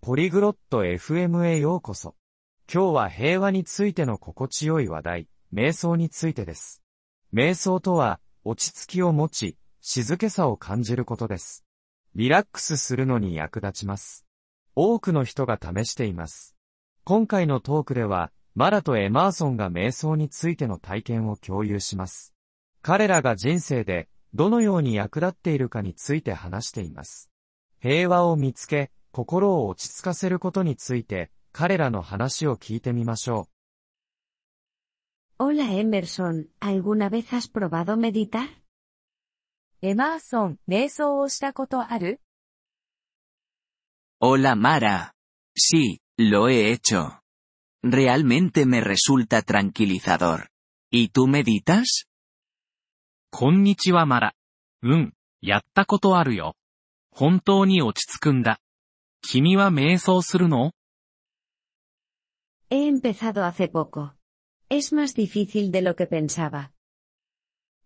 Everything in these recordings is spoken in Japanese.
ポリグロット FM へようこそ。今日は平和についての心地よい話題、瞑想についてです。瞑想とは、落ち着きを持ち、静けさを感じることです。リラックスするのに役立ちます。多くの人が試しています。今回のトークでは、マラとエマーソンが瞑想についての体験を共有します。彼らが人生で、どのように役立っているかについて話しています。平和を見つけ、心を落ち着かせることについて、彼らの話を聞いてみましょう。Hola Emerson, ¿alguna vez has probado meditar? エマーソン、瞑想をしたことある？ Hola Mara. Sí, lo he hecho. Realmente me resulta tranquilizador. ¿Y tú meditas?こんにちはマラ。やったことあるよ。本当に落ち着くんだ。君は瞑想するの？ He empezado hace poco. Es más difícil de lo que pensaba.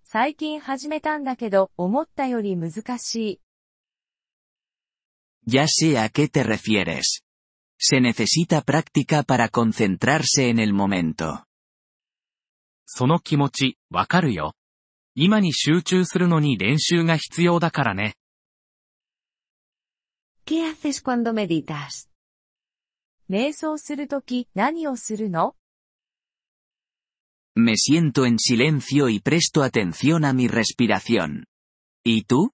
最近始めたんだけど、思ったより難しい。Ya sé a qué te refieres. Se necesita práctica para concentrarse en el momento. その気持ち、わかるよ。今に集中するのに練習が必要だからね。¿Qué haces cuando meditas? 瞑想するとき何をするの？ Me siento en silencio y presto atención a mi respiración. ¿Y tú?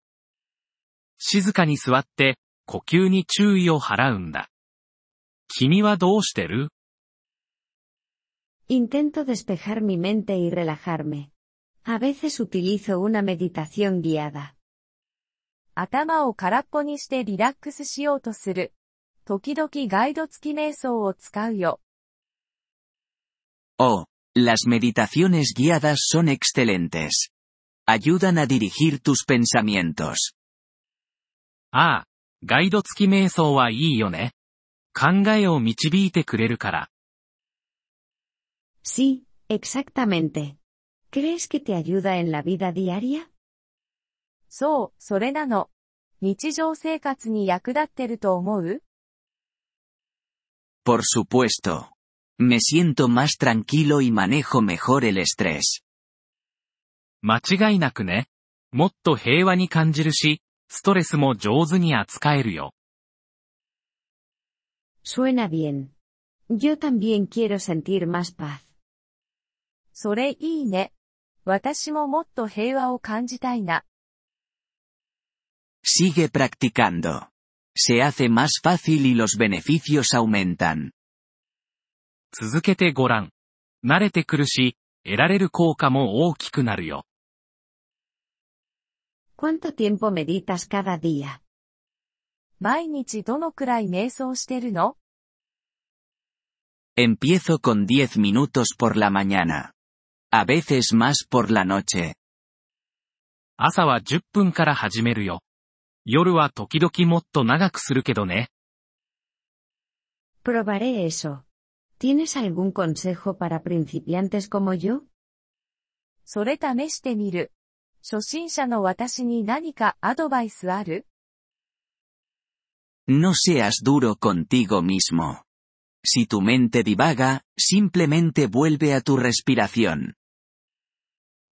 静かに座って呼吸に注意を払うんだ。君はどうしてる？ Intento despejar mi mente y relajarme.A veces utilizo una meditación guiada. 頭を空っぽにしてリラックスしようとする。時々ガイド付き瞑想を使うよ。Oh, las meditaciones guiadas son excelentes. Ayudan a dirigir tus pensamientos. ああ、ガイド付き瞑想はいいよね。考えを導いてくれるから。Sí, exactamente.¿Crees que te ayuda en la vida diaria? そう、それなの。日常生活に役立ってると思う？ Por supuesto. Me siento más tranquilo y manejo mejor el estrés. 間違いなくね。もっと平和に感じるし、ストレスも上手に扱えるよ。Suena bien. Yo también quiero sentir más paz. それいいね。私ももっと平和を感じたいな。Sigue practicando. Se hace más fácil y los beneficios aumentan. 続けてごらん。慣れてくるし、得られる効果も大きくなるよ。¿Cuánto tiempo meditas cada día? 毎日どのくらい瞑想してるの？ Empiezo con 10 minutos por la mañana.A veces más por la noche. 朝は10分から始めるよ。夜は時々もっと長くするけどね。Probaré eso. ¿Tienes algún consejo para principiantes como yo? それ試してみる。初心者の私に何かアドバイスある？ No seas duro contigo mismo. Si tu mente divaga, simplemente vuelve a tu respiración.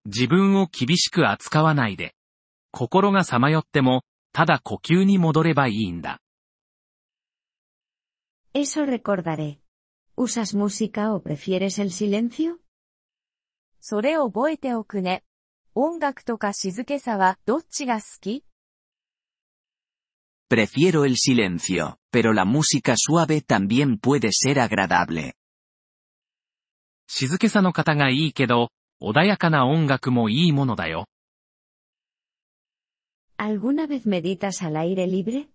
自分を厳しく扱わないで。心がさまよっても、ただ呼吸に戻ればいいんだ。Eso recordaré. ¿Usas música o prefieres el silencio? それを覚えておくね。音楽とか静けさはどっちが好き？ Prefiero el silencio, pero la música suave también puede ser agradable. 静けさの方がいいけど、穏やかな音楽もいいものだよ。¿Alguna vez meditas al aire libre?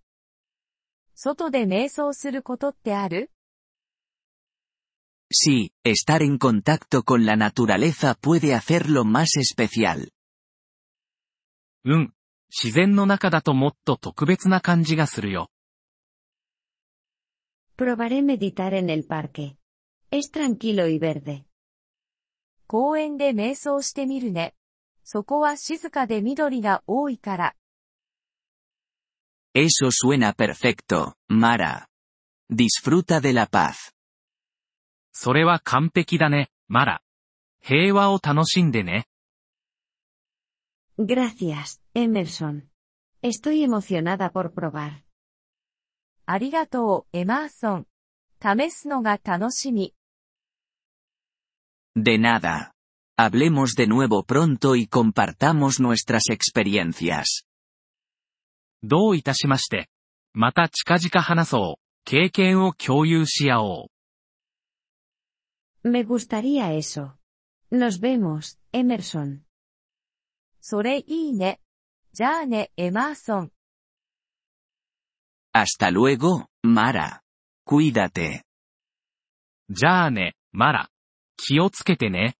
外で瞑想することってある？ Sí, estar en contacto con la naturaleza puede hacerlo más especial. 自然の中だともっと特別な感じがするよ。Probaré meditar en el parque. Es tranquilo y verde.公園で瞑想してみるね。そこは静かで緑が多いから。Eso suena perfecto, Mara. Disfruta de la paz. それは完璧だね、マラ。平和を楽しんでね。Gracias, Emerson. Estoy emocionada por probar. ありがとう、エマーソン。試すのが楽しみ。De nada. Hablemos de nuevo pronto y compartamos nuestras experiencias. どういたしまして。また近々話そう。経験を共有し合おう。Me gustaría eso. Nos vemos, Emerson. それいいね。じゃあね、エマーソン。Hasta luego, Mara. Cuídate. じゃあね、マラ。気をつけてね。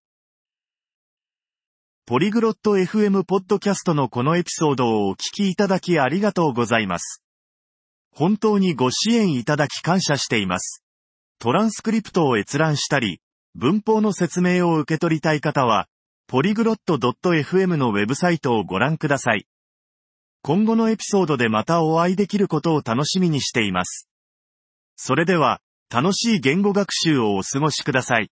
ポリグロット FM ポッドキャストのこのエピソードをお聞きいただきありがとうございます。本当にご支援いただき感謝しています。トランスクリプトを閲覧したり、文法の説明を受け取りたい方は、polyglot.fm のウェブサイトをご覧ください。今後のエピソードでまたお会いできることを楽しみにしています。それでは、楽しい言語学習をお過ごしください。